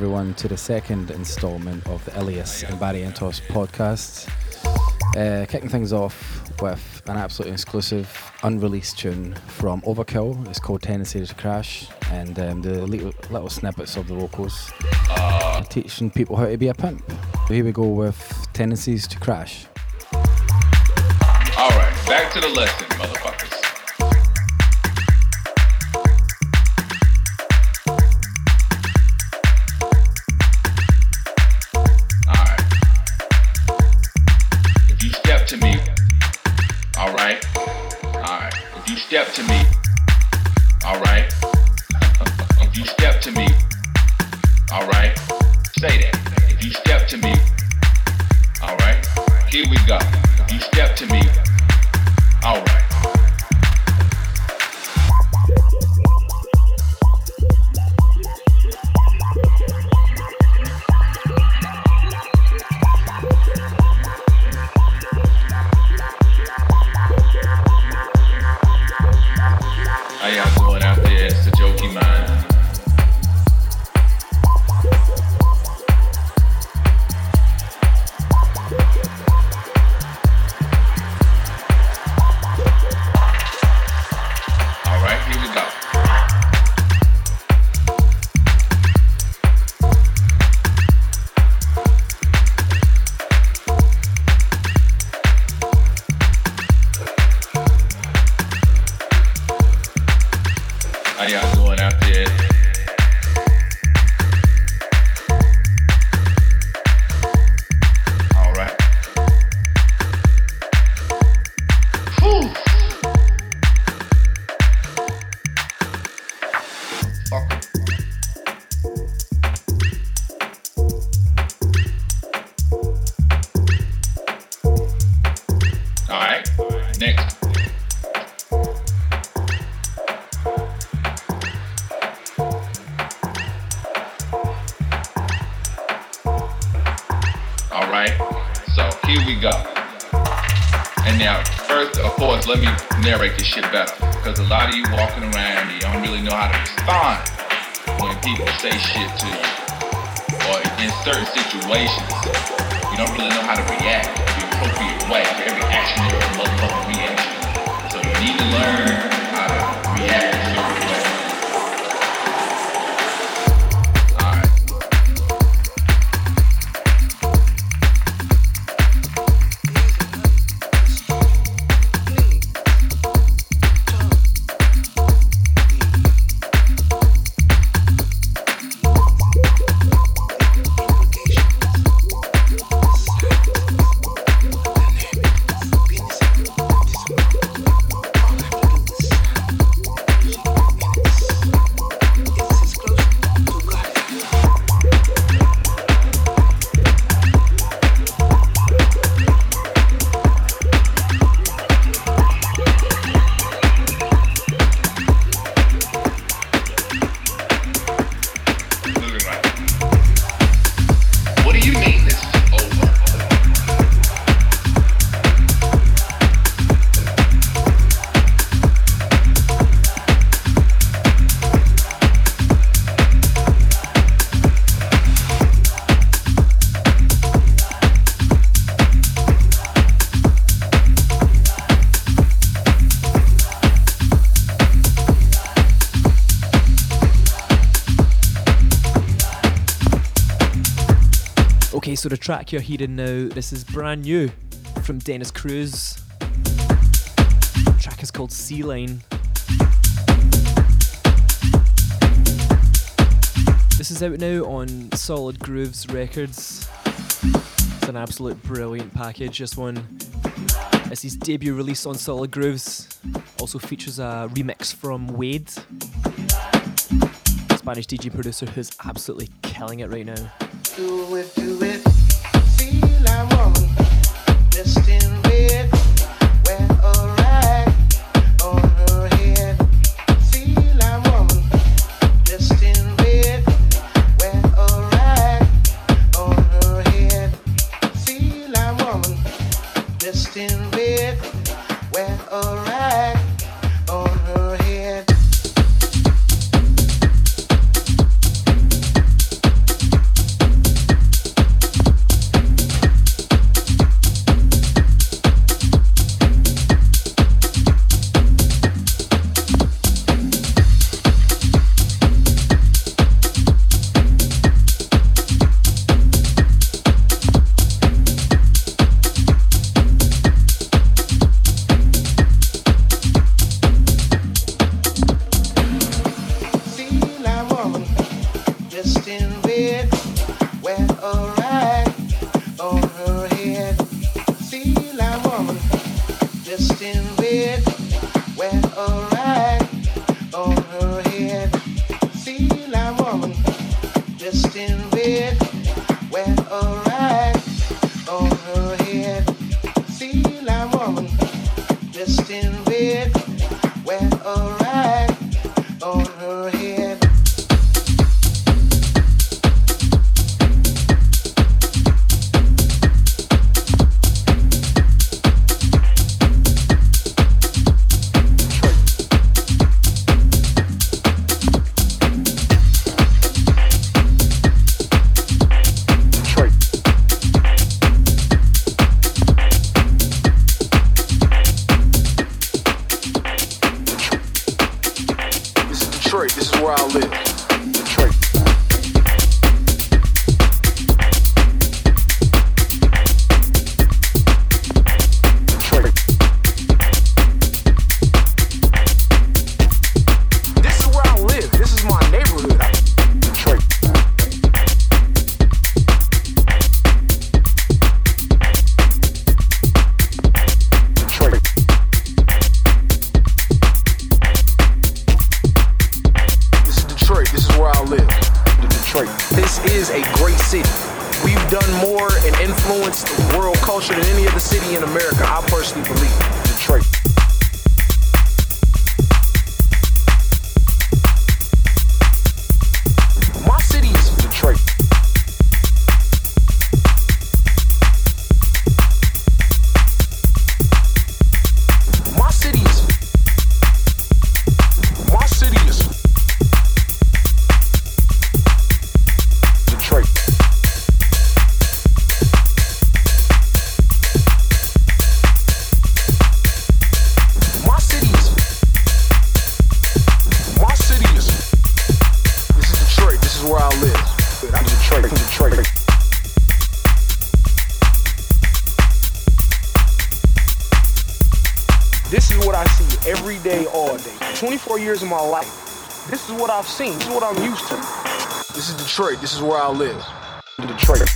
everyone to the second installment of the Elias and Barry Antos podcast. Kicking things off with an absolutely exclusive, unreleased tune from Overkill. It's called Tendency to Crash, and the little snippets of the vocals teaching people how to be a pimp. So here we go with Tendencies to Crash. All right, back to the lesson, motherfuckers. Step to me, all right? If you step to me, all right? Say that. If you step to me, all right? Here we go. If you step to me, all right? So the track you're hearing now, this is brand new from Dennis Cruz. The track is called See Line. This is out now on Solid Grooves Records. It's an absolute brilliant package, this one. It's his debut release on Solid Grooves. Also features a remix from Wade, a Spanish DJ producer who's absolutely killing it right now. Do it, feel I'm wrong, just in red, we're alright, on her head, feel I'm wrong, just in red, we're alright, on her head, feel I'm wrong, just in red, we're alright, on her head. on her head, see a woman dressed in red, wear a rag on her head. Years of my life. This is what I've seen. This is what I'm used to. This is Detroit. This is where I live. Detroit.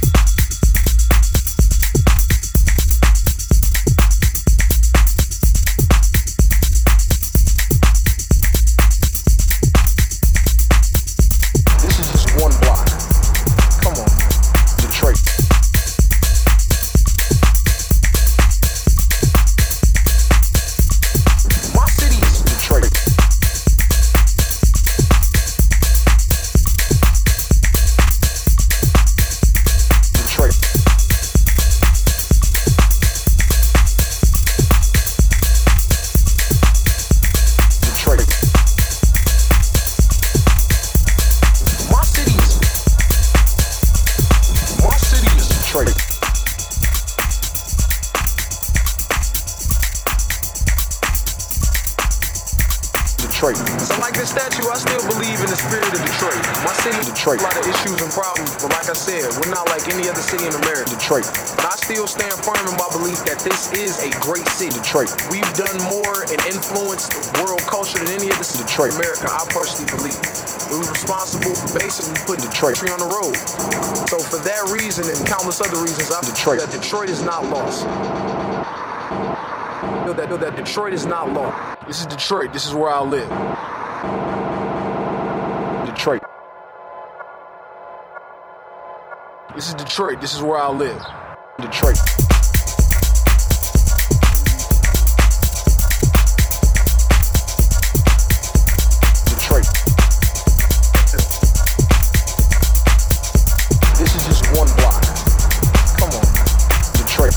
This is just one block. Come on. Detroit. My city is Detroit. So like this statue, I still believe in the spirit of Detroit. My city has a lot of issues and problems, but like I said, we're not like any other city in America. Detroit. But I still stand firm in my belief that this is a great city. Detroit. We've done more and influenced world culture than any other city in America, I personally believe. We were responsible for basically putting Detroit on the road. So for that reason and countless other reasons, I feel that Detroit is not lost. I feel that Detroit is not lost. This is Detroit. This is where I live. Detroit. This is Detroit. This is where I live. Detroit. Detroit. This is just one block. Come on. Detroit.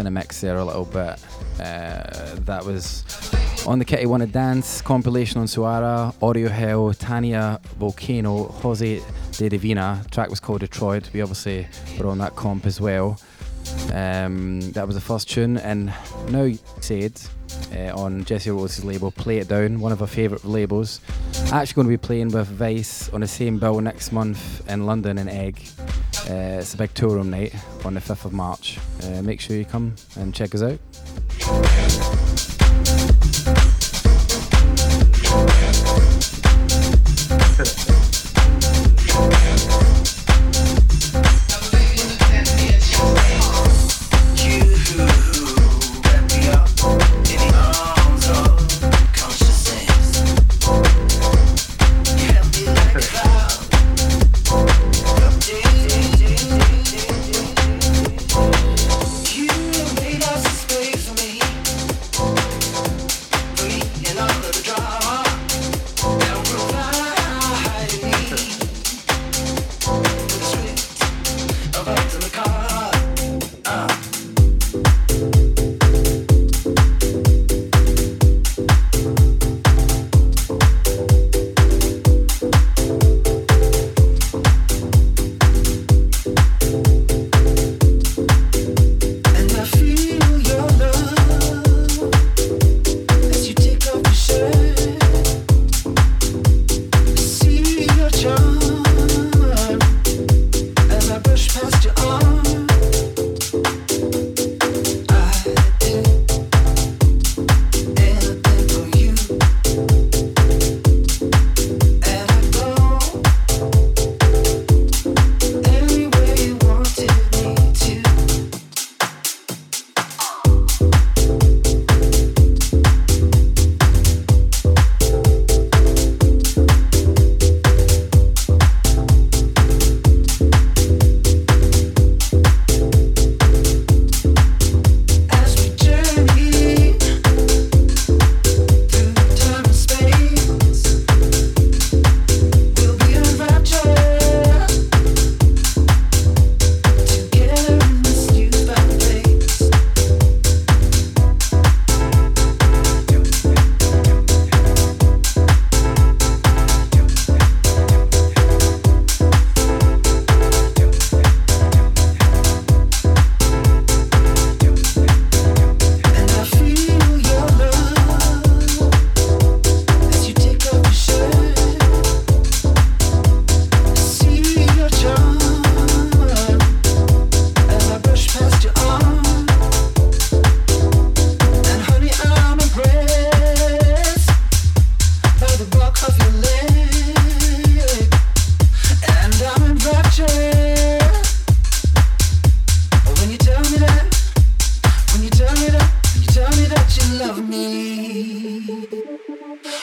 In a mix there a little bit. That was on the Kitty Wanna Dance compilation on Suara, Audiohell, Tania Vulcano, Jose de Divina. The track was called Detroit. We obviously were on that comp as well. That was the first tune, and Now You Said on Jesse Rose's label Play It Down, one of our favourite labels. Actually going to be playing with Vice on the same bill next month in London in Egg. It's a big tour room night on the 5th of March. Make sure you come and check us out.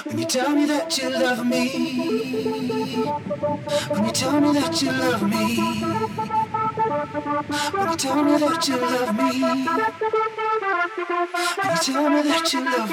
When you tell me that you love me, When you tell me that you love me, when you tell me that you love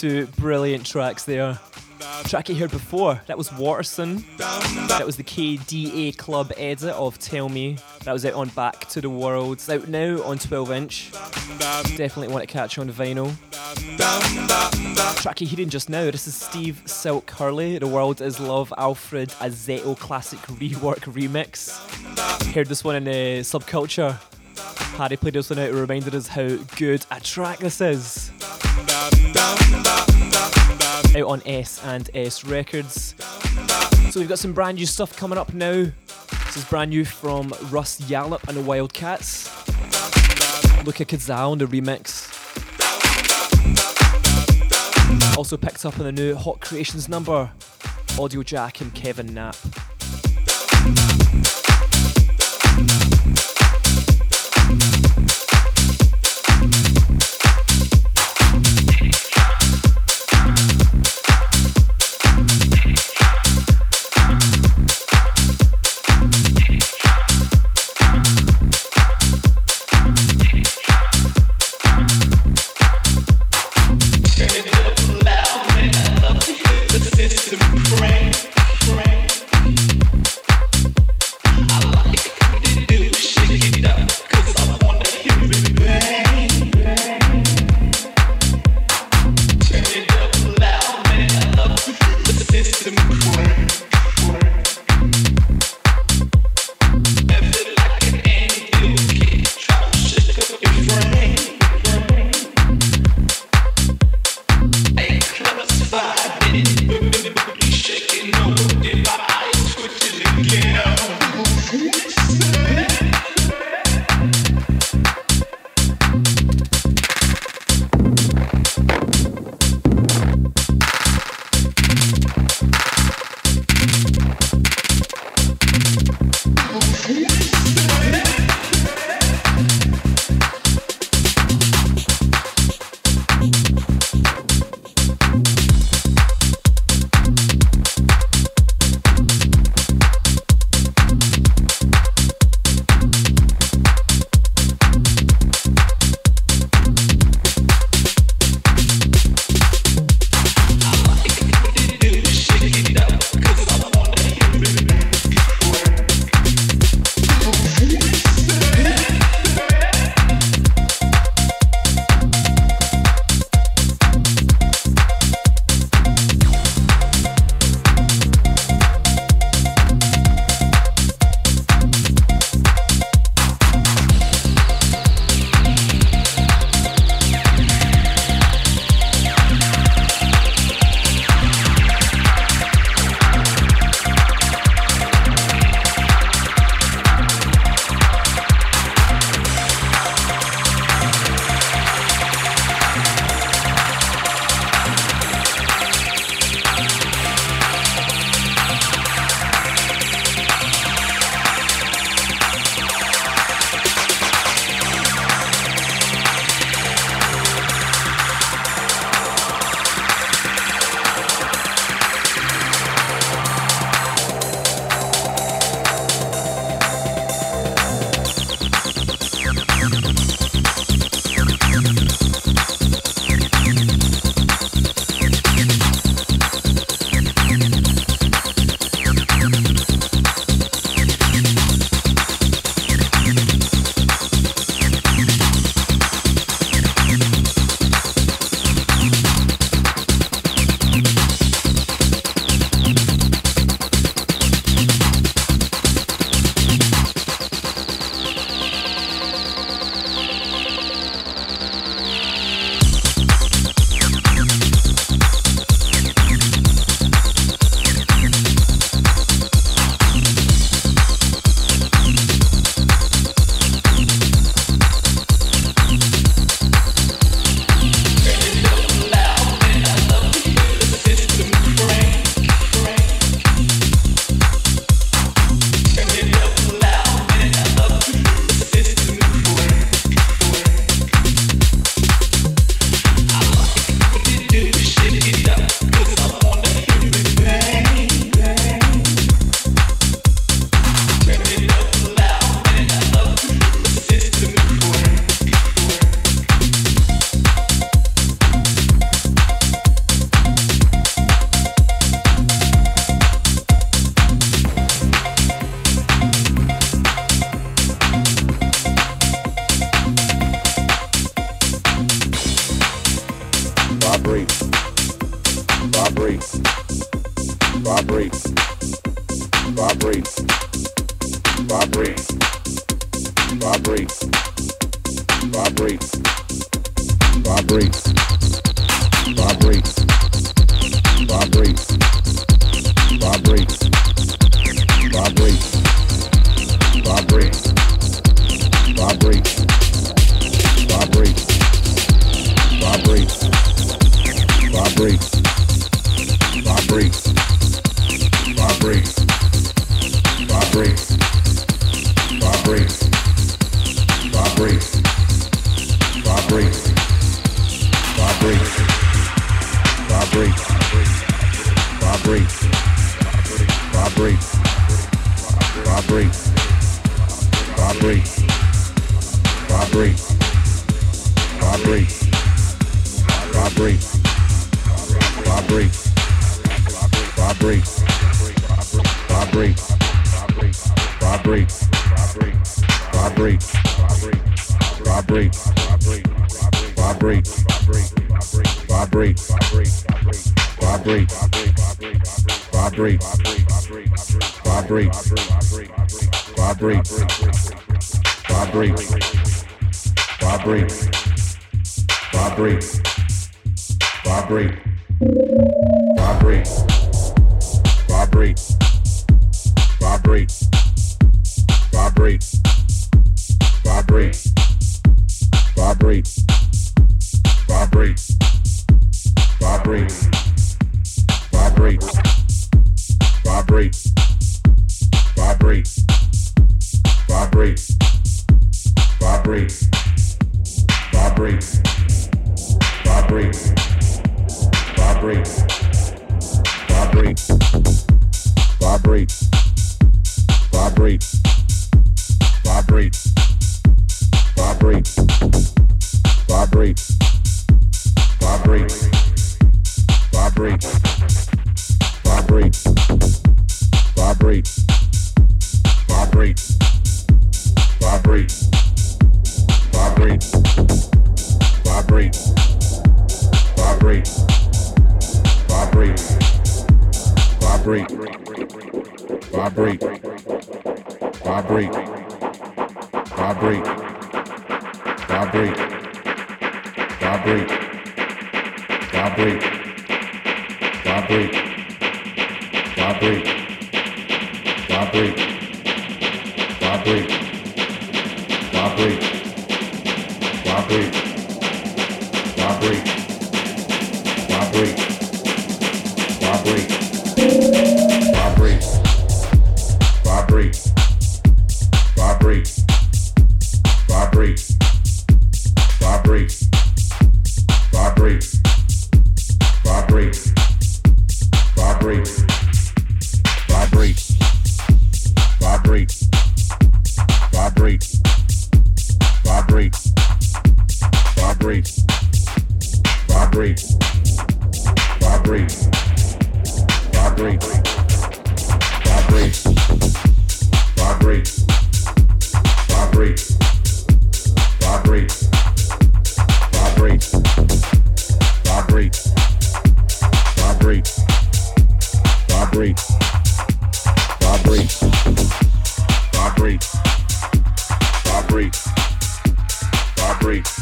two brilliant tracks there. Track you heard before, that was Waterson. That was the KDA Club edit of Tell Me. That was out on Back to the World. It's out now on 12-inch. Definitely want to catch on vinyl. Track you hearing just now, this is Steve Silk Hurley, The World is Love, Alfred Azzetto Classic Rework Remix. Heard this one in Subculture. Harry played this one out and reminded us how good a track this is. Out on S and S Records. So we've got some brand new stuff coming up now. This is brand new from Russ Yallop and the Wildcats. Luca Cazal on the remix. Also picked up on the new Hot Creations number, Audiojack and Kevin Knapp. It's the brain.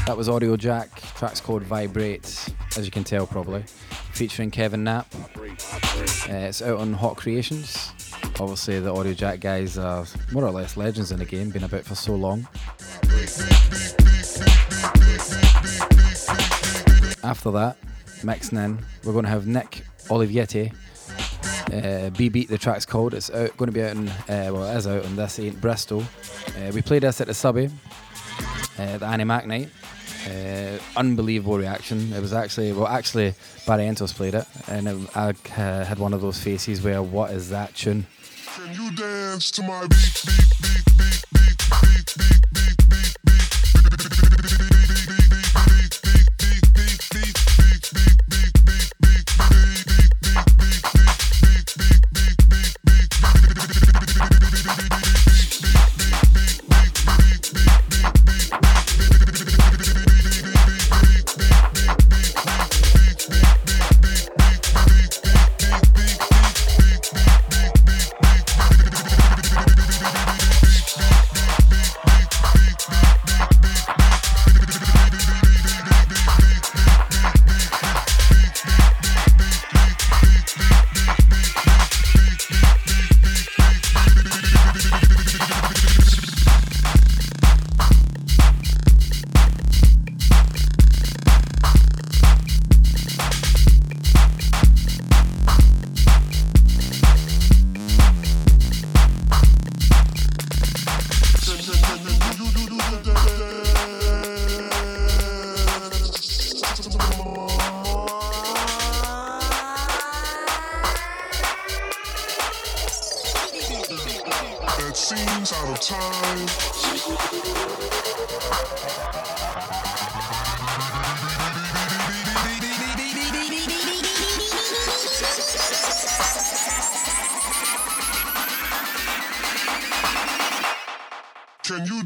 That was Audiojack, track's called Vibrate, as you can tell probably, featuring Kevin Knapp. It's out on Hot Creations. Obviously the Audiojack guys are more or less legends in the game, been about for so long. After that, mixing in, we're going to have Nick Olivietti. B-Beat, the track's called. It's out, going to be out in, well it is out on This Ain't Bristol. We played this at the Subby, the Animac night. Unbelievable reaction. It was actually Barry Antos played it, and I had one of those faces where, what is that tune? Can you dance to my beat, beat, beat, beat, beat, beat, beat, beat, seems out of time. Can you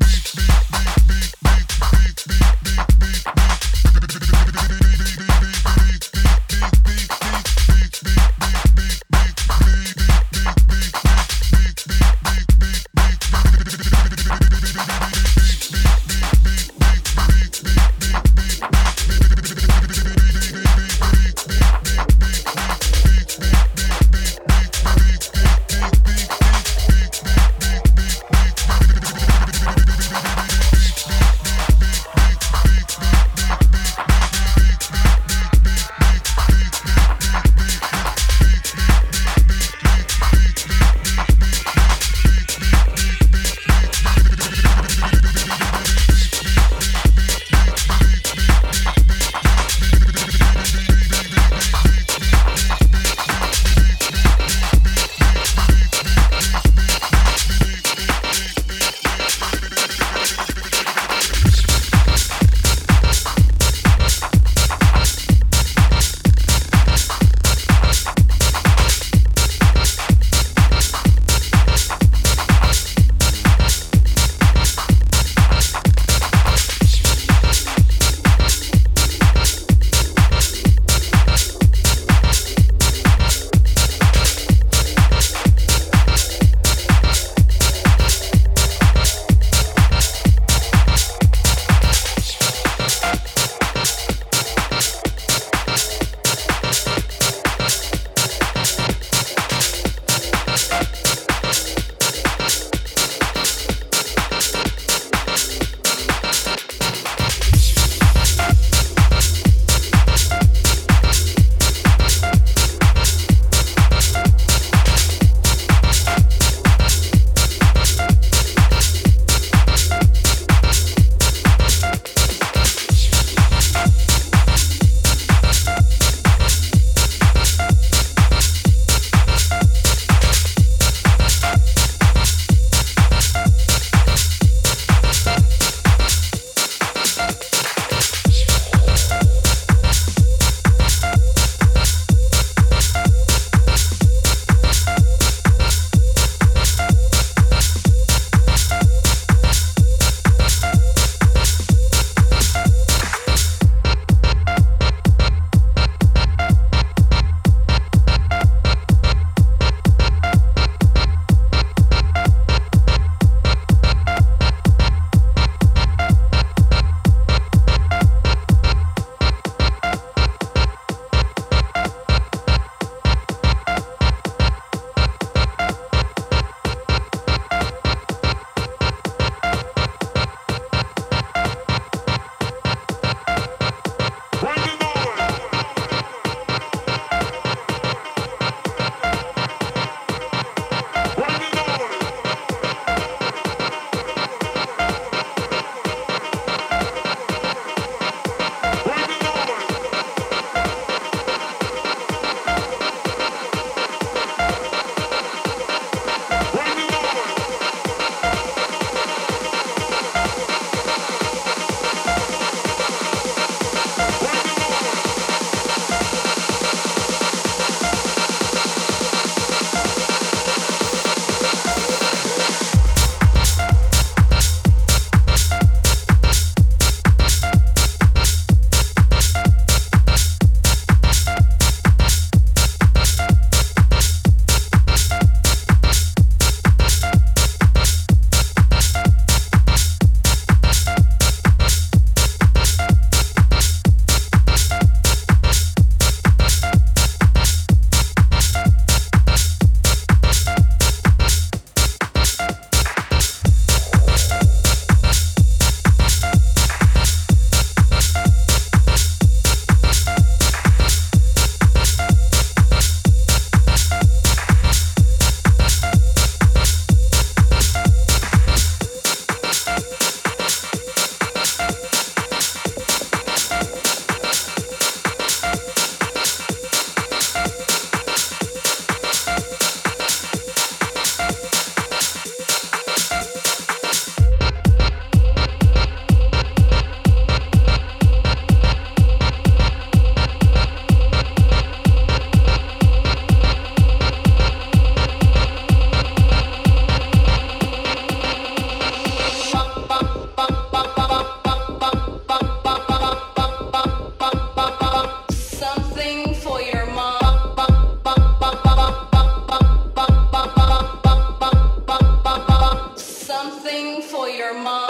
something for your mom.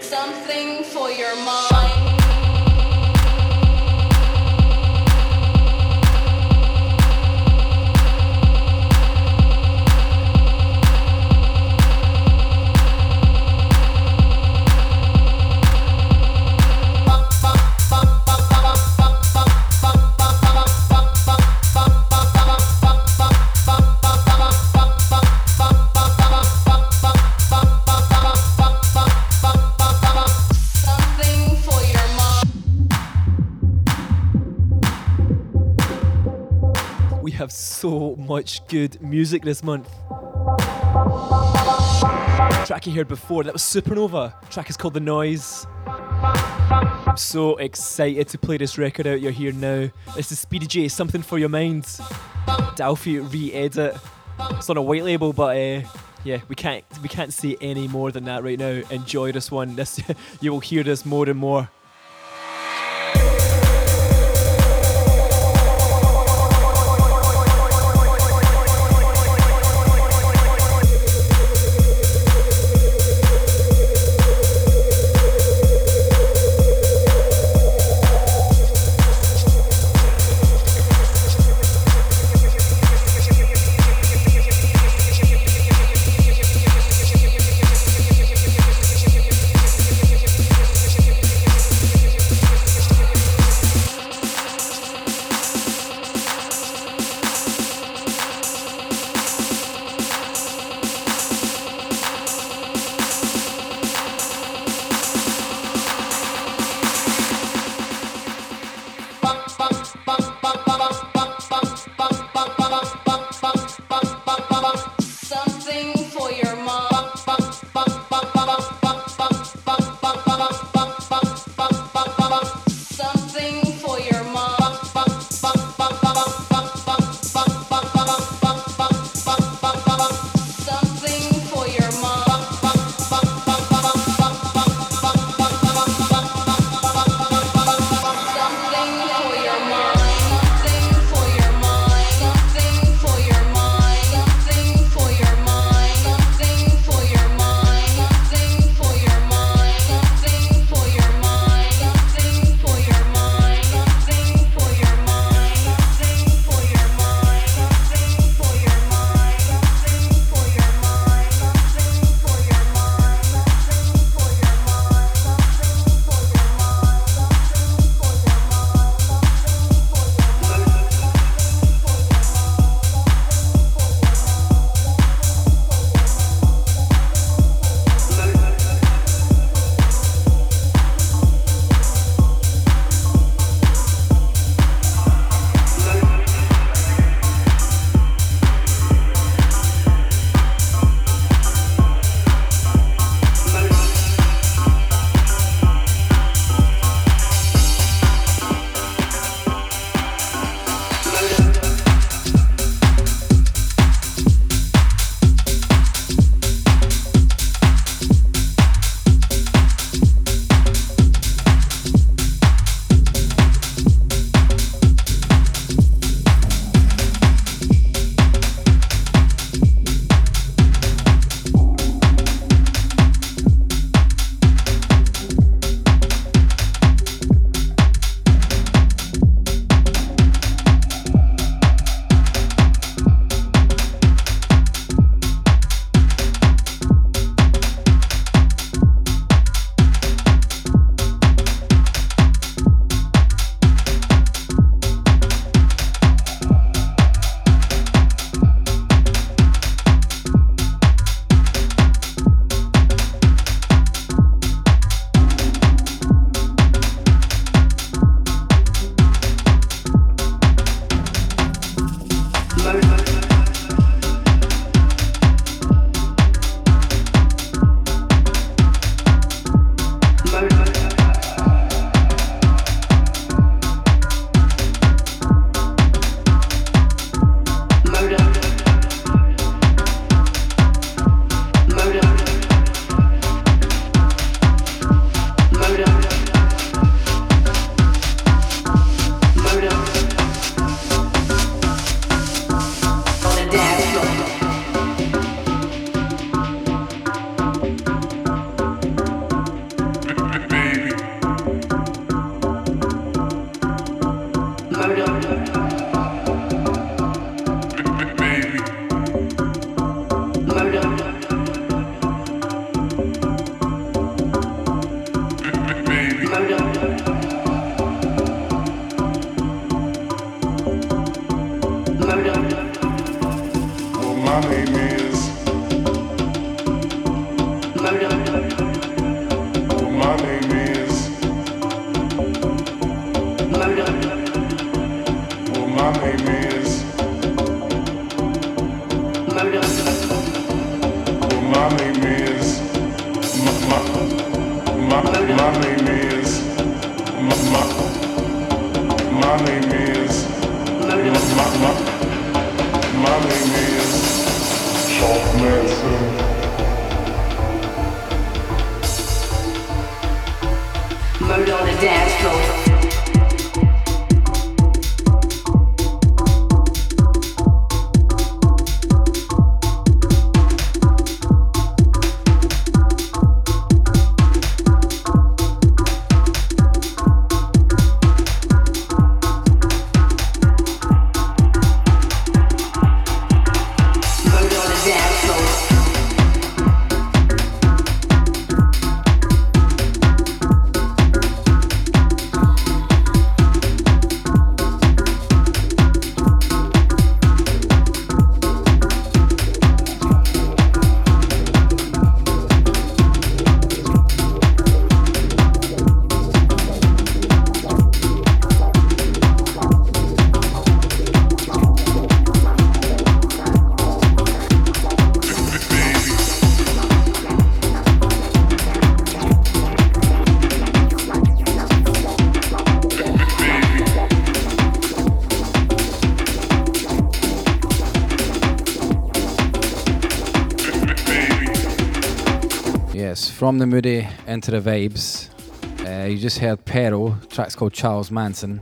Something for your mom. So much good music this month. The track you heard before, that was Supernova. The track is called The Noise. I'm so excited to play this record out you're here now. This is Speedy J, Something for Your Mind. Dalphi re-edit. It's on a white label, but yeah, we can't say any more than that right now. Enjoy this one. This you will hear this more and more. From the moody into the vibes. You just heard Pero, track's called Charles Manson.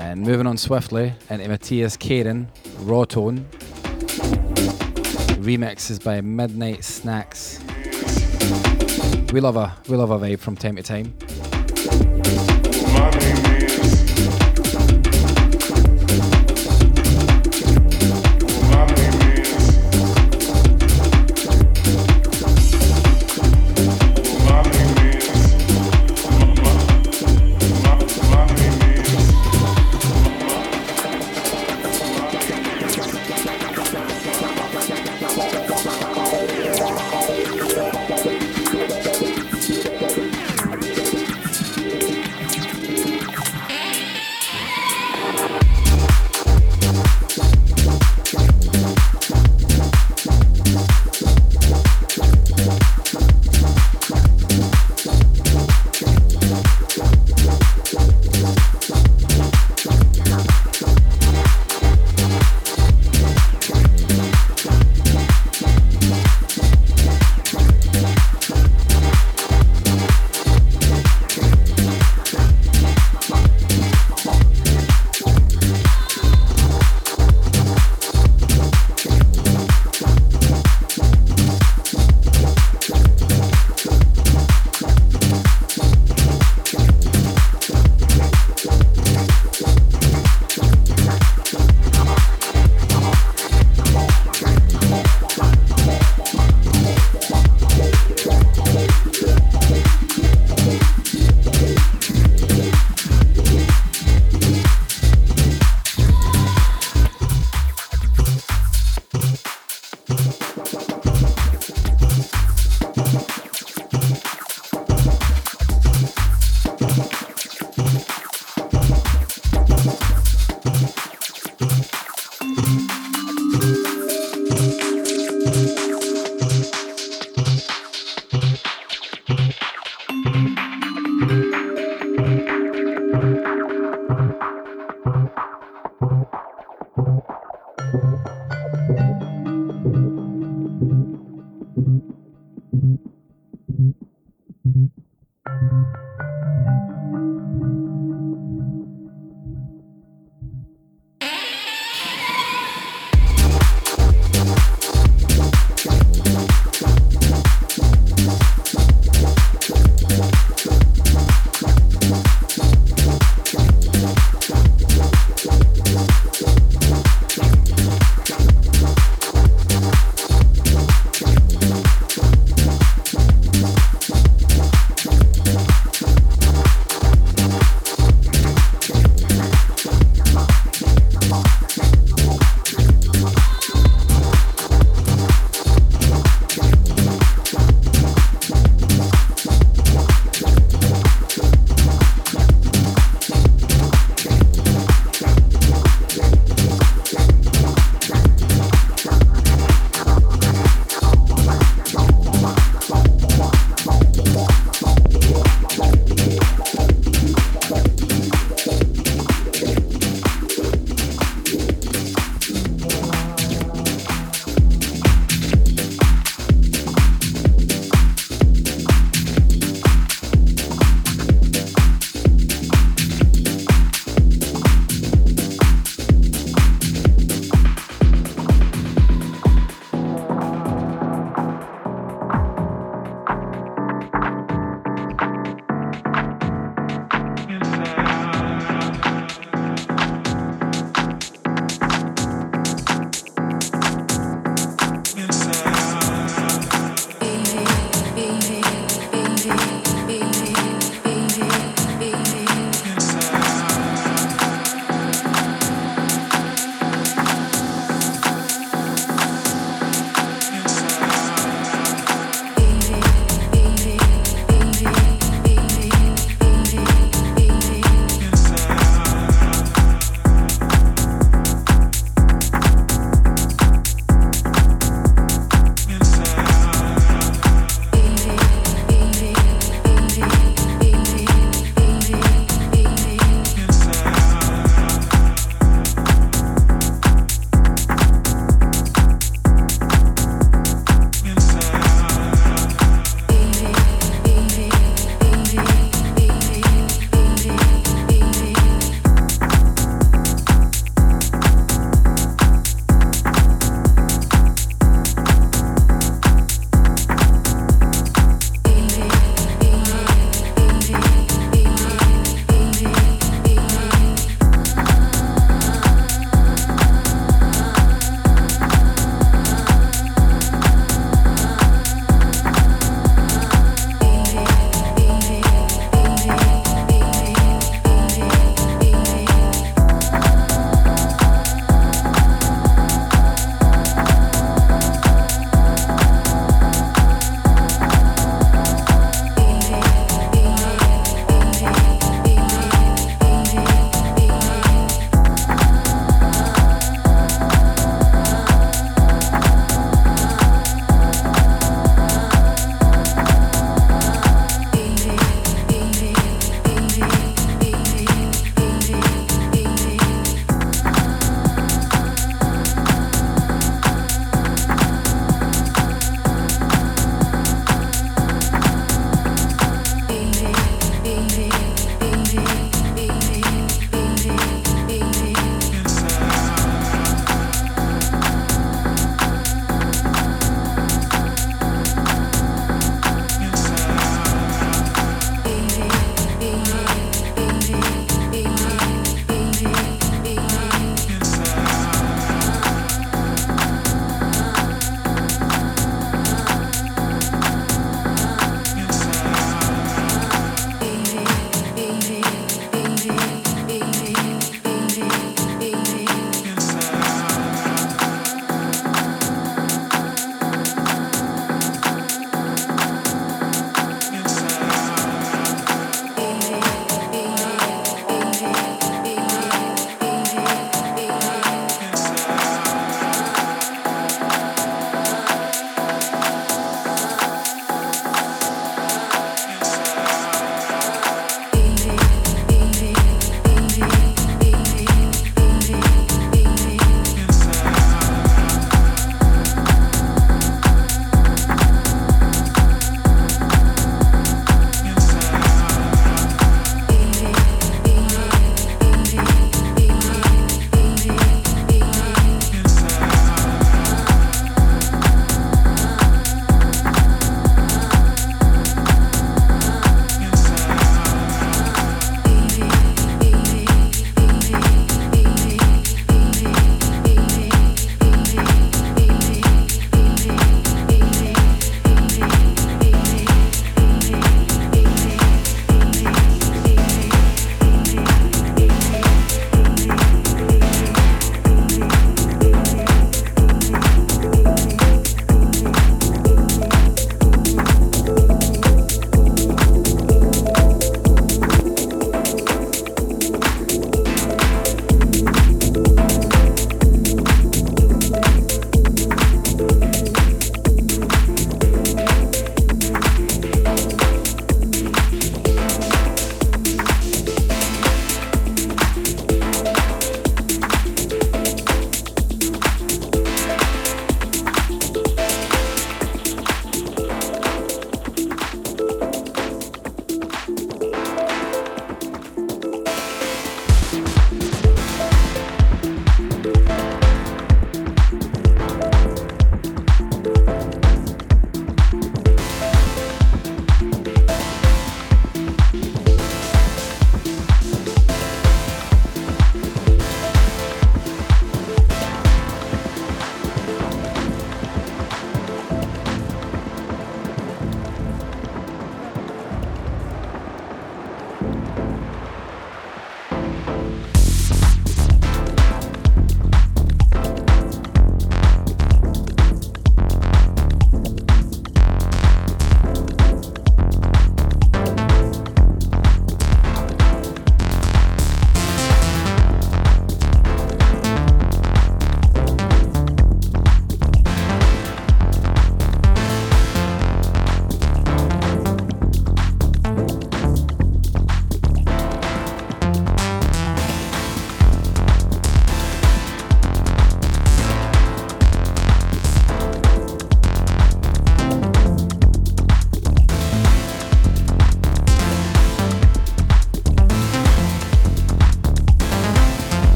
And moving on swiftly into Matthias Karin, Raw Tone. Remixes by Midnight Snacks. We love a vibe from time to time.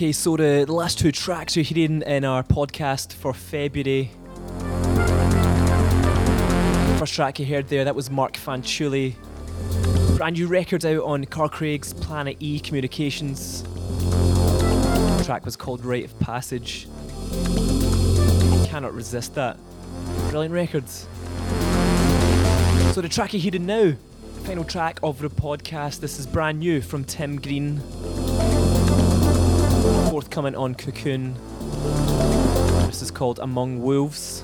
Okay, so the last two tracks you're hearing in our podcast for February. First track you heard there, that was Mark Fanciulli. Brand new record out on Carcraig's Planet E Communications. The track was called Rite of Passage. Cannot resist that. Brilliant records. So the track you're hearing now, final track of the podcast. This is brand new from Tim Green. Forthcoming on Cocoon. This is called Among Wolves.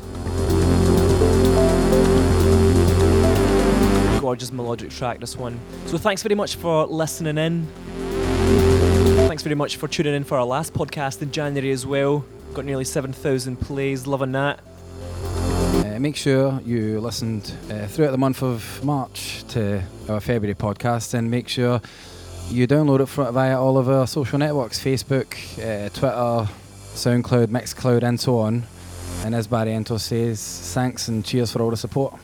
Gorgeous melodic track, this one. So thanks very much for listening in. Thanks very much for tuning in for our last podcast in January as well. Got nearly 7,000 plays, loving that. Make sure you listened throughout the month of March to our February podcast, and make sure you download it via all of our social networks, Facebook, Twitter, SoundCloud, Mixcloud and so on. And as Barry Antos says, thanks and cheers for all the support.